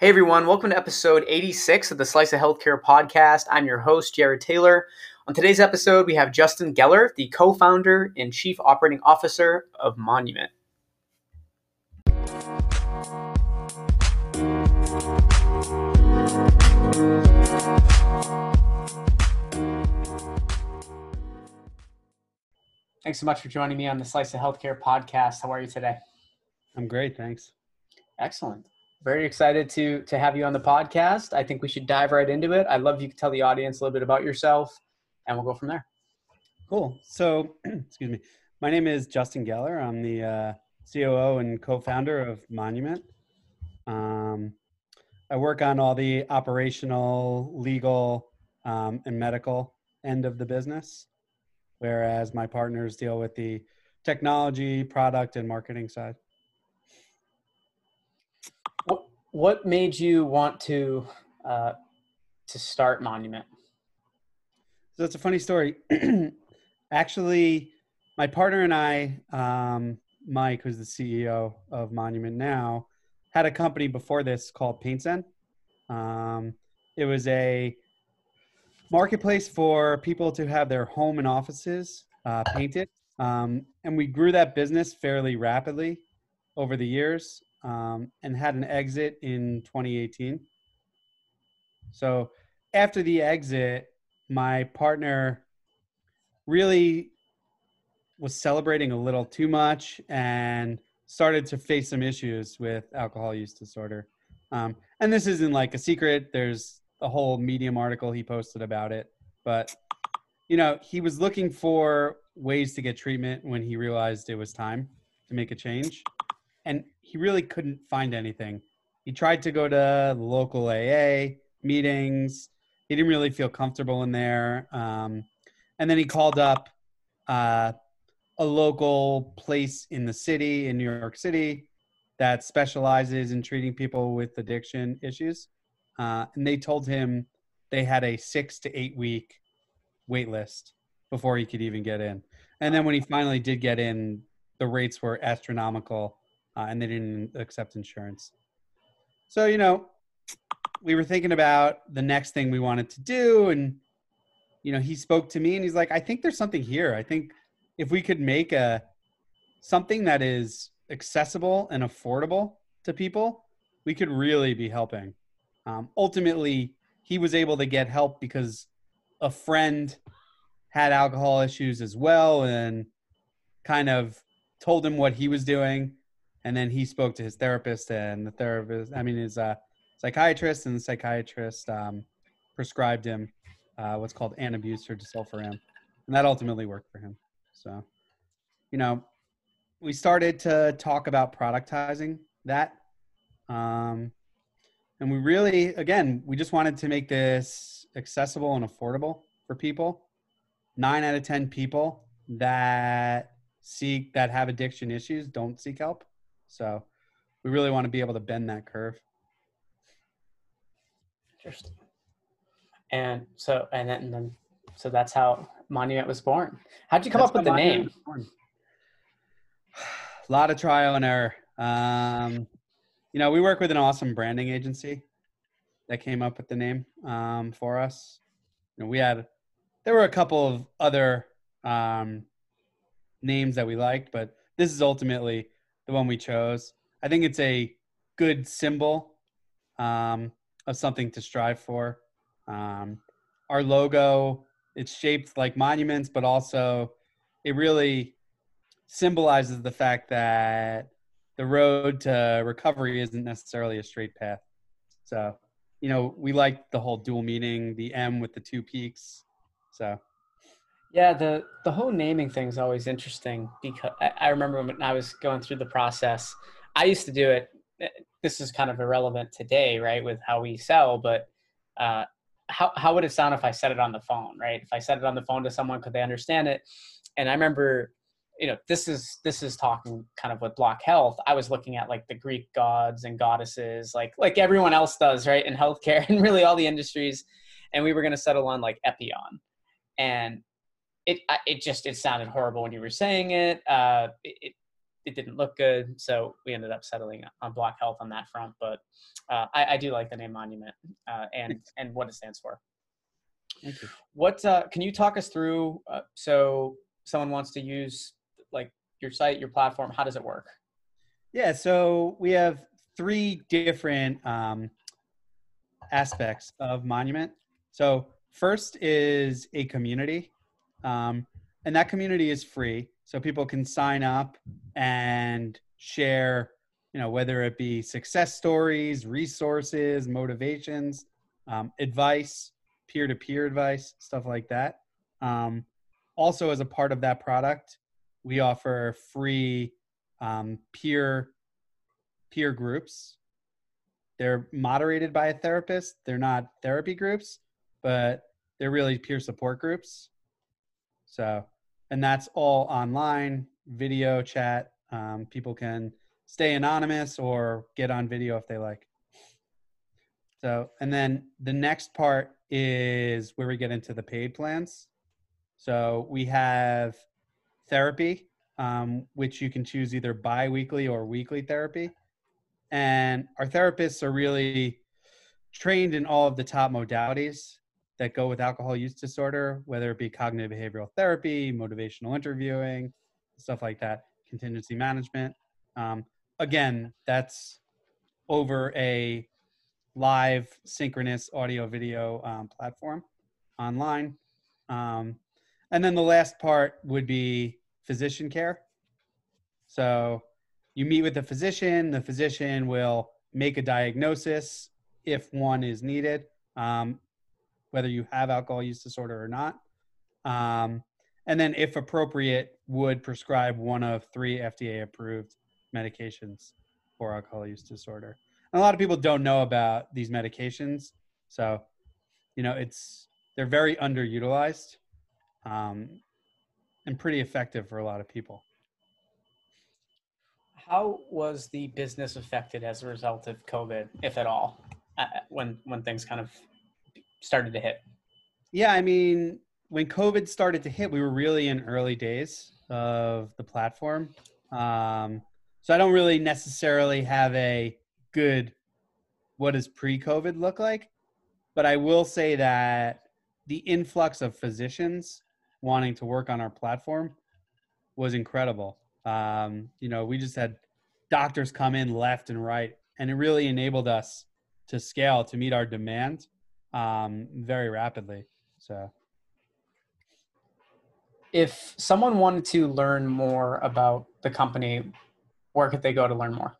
Hey everyone, welcome to episode 86 of the Slice of Healthcare podcast. I'm your host, Jared Taylor. On today's episode, we have Justin Geller, the co-founder and chief operating officer of Monument. Thanks so much for joining me on the Slice of Healthcare podcast. How are you today? I'm great, thanks. Excellent. Very excited to have you on the podcast. I think we should dive right into it. I'd love you to tell the audience a little bit about yourself, and we'll go from there. Cool. So, excuse me. My name is Justin Geller. I'm the COO and co-founder of Monument. I work on all the operational, legal, and medical end of the business, whereas my partners deal with the technology, product, and marketing side. What made you want to start Monument? So it's a funny story. Actually, my partner and I, Mike, who's the CEO of Monument now, had a company before this called PaintZen. It was a marketplace for people to have their home and offices painted. And we grew that business fairly rapidly over the years. And had an exit in 2018. So after the exit, my partner really was celebrating a little too much and started to face some issues with alcohol use disorder. And this isn't like a secret. There's a whole Medium article he posted about it. But, you know, he was looking for ways to get treatment when he realized it was time to make a change. And he really couldn't find anything. He tried to go to local AA meetings. He didn't really feel comfortable in there. And then he called up a local place in the city, in New York City, that specializes in treating people with addiction issues. And they told him they had a 6 to 8 week wait list before he could even get in. And then when he finally did get in, the rates were astronomical. And they didn't accept insurance. So, you know, we were thinking about the next thing we wanted to do. And, you know, he spoke to me and he's like, I think there's something here. I think if we could make something that is accessible and affordable to people, we could really be helping. Ultimately, he was able to get help because a friend had alcohol issues as well and kind of told him what he was doing. And then he spoke to his therapist and the therapist, I mean, his psychiatrist, and the psychiatrist prescribed him what's called antabuse or disulfiram. And that ultimately worked for him. So, you know, we started to talk about productizing that. And we really, again, we just wanted to make this accessible and affordable for people. 9 out of 10 people that have addiction issues don't seek help. So we really want to be able to bend that curve. Interesting. And so that's how Monument was born. How'd you come up with the name? A lot of trial and error. You know, we work with an awesome branding agency that came up with the name for us. You know, there were a couple of other names that we liked, but this is ultimately the one we chose. I think it's a good symbol of something to strive for. Our logo, it's shaped like monuments, but also it really symbolizes the fact that the road to recovery isn't necessarily a straight path. So, you know, we like the whole dual meaning, the M with the two peaks. So yeah, the whole naming thing is always interesting because I remember when I was going through the process, I used to do it. This is kind of irrelevant today, right, with how we sell, but how would it sound if I said it on the phone, right? If I said it on the phone to someone, could they understand it? And I remember, you know, this is talking kind of with Bloc Health. I was looking at like the Greek gods and goddesses, like everyone else does, right, in healthcare and really all the industries. And we were going to settle on like Epion. And it sounded horrible when you were saying it. it didn't look good. So we ended up settling on Bloc Health on that front. But I do like the name Monument and what it stands for. Thank you. What can you talk us through? So someone wants to use like your site, your platform. How does it work? Yeah, so we have three different aspects of Monument. So first is a community, and that community is free. So people can sign up and share, you know, whether it be success stories, resources, motivations, advice, peer-to-peer advice, stuff like that. Also, as a part of that product, we offer free peer groups. They're moderated by a therapist. They're not therapy groups, but they're really peer support groups. So, and that's all online, video chat. People can stay anonymous or get on video if they like. So, and then the next part is where we get into the paid plans. So we have therapy, which you can choose either bi-weekly or weekly therapy. And our therapists are really trained in all of the top modalities that go with alcohol use disorder, whether it be cognitive behavioral therapy, motivational interviewing, stuff like that, contingency management. Again, that's over a live synchronous audio video platform online. And then the last part would be physician care. So you meet with the physician will make a diagnosis if one is needed, whether you have alcohol use disorder or not. And then if appropriate, would prescribe one of three FDA approved medications for alcohol use disorder. And a lot of people don't know about these medications. So, you know, they're very underutilized and pretty effective for a lot of people. How was the business affected as a result of COVID, if at all, when things kind of started to hit? Yeah, I mean, when COVID started to hit, we were really in early days of the platform. So I don't really necessarily have a good, what does pre-COVID look like? But I will say that the influx of physicians wanting to work on our platform was incredible. You know, we just had doctors come in left and right, and it really enabled us to scale to meet our demand very rapidly. So if someone wanted to learn more about the company, where could they go to learn more?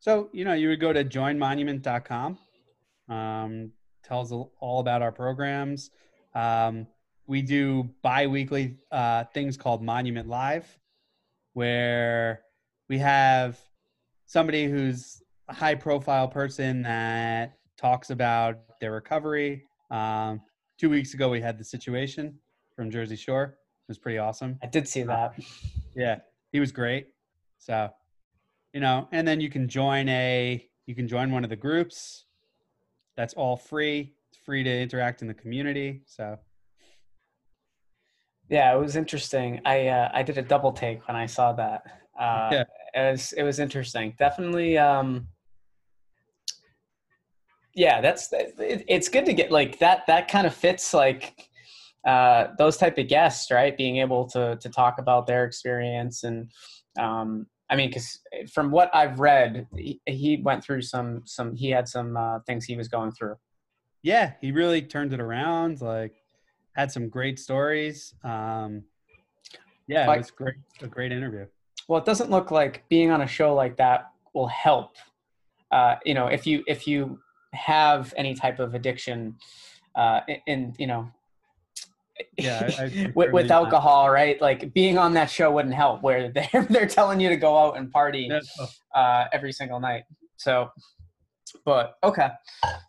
So, you know, you would go to joinmonument.com. Tells all about our programs. We do bi-weekly things called Monument Live, where we have somebody who's a high-profile person that talks about their recovery. 2 weeks ago, we had The Situation from Jersey Shore. It was pretty awesome. I did see that. Yeah, he was great. So, you know, and then you can join one of the groups. That's all free. It's free to interact in the community. So, yeah, it was interesting. I did a double take when I saw that. Yeah. It was interesting. Definitely. Yeah, it's good to get like that. That kind of fits like those type of guests, right? Being able to talk about their experience and. I mean, because from what I've read, he went through he had some things he was going through. Yeah, he really turned it around, like had some great stories. Yeah, it was great, a great interview. Well, it doesn't look like being on a show like that will help. You know, if you have any type of addiction in, you know, yeah, with alcohol, right? Like being on that show wouldn't help, where they're telling you to go out and party every single night. So, but okay,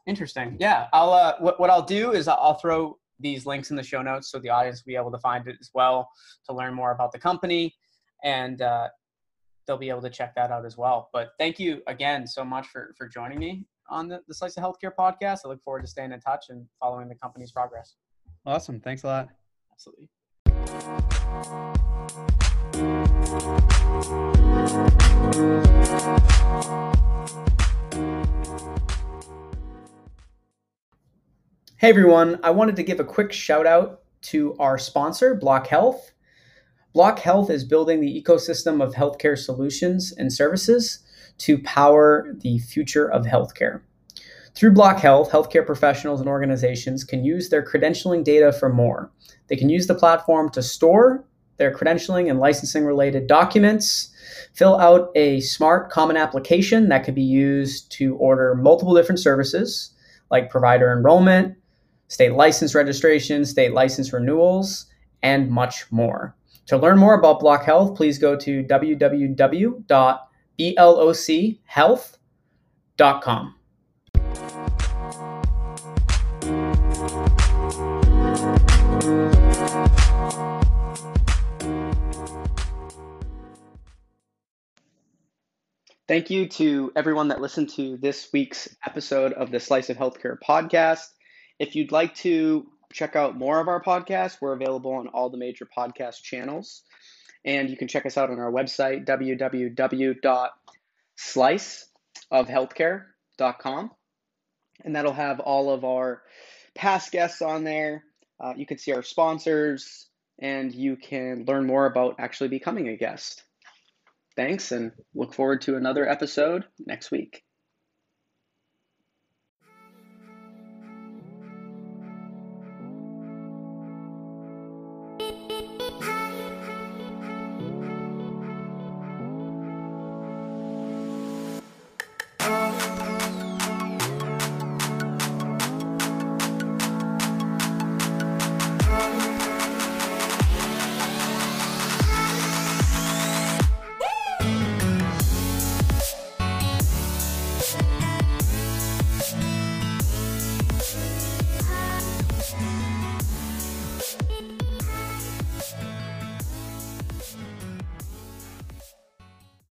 interesting. Yeah, I'll what I'll do is I'll throw these links in the show notes so the audience will be able to find it as well to learn more about the company, and they'll be able to check that out as well. But thank you again so much for joining me on the Slice of Healthcare podcast. I look forward to staying in touch and following the company's progress. Awesome. Thanks a lot. Absolutely. Hey everyone, I wanted to give a quick shout out to our sponsor, Bloc Health. Bloc Health is building the ecosystem of healthcare solutions and services to power the future of healthcare. Through Bloc Health, healthcare professionals and organizations can use their credentialing data for more. They can use the platform to store their credentialing and licensing related documents, fill out a smart common application that could be used to order multiple different services like provider enrollment, state license registration, state license renewals, and much more. To learn more about Bloc Health, please go to www.blochealth.com. Thank you to everyone that listened to this week's episode of the Slice of Healthcare podcast. If you'd like to check out more of our podcasts, we're available on all the major podcast channels. And you can check us out on our website, www.sliceofhealthcare.com. And that'll have all of our past guests on there. You can see our sponsors, and you can learn more about actually becoming a guest. Thanks, and look forward to another episode next week.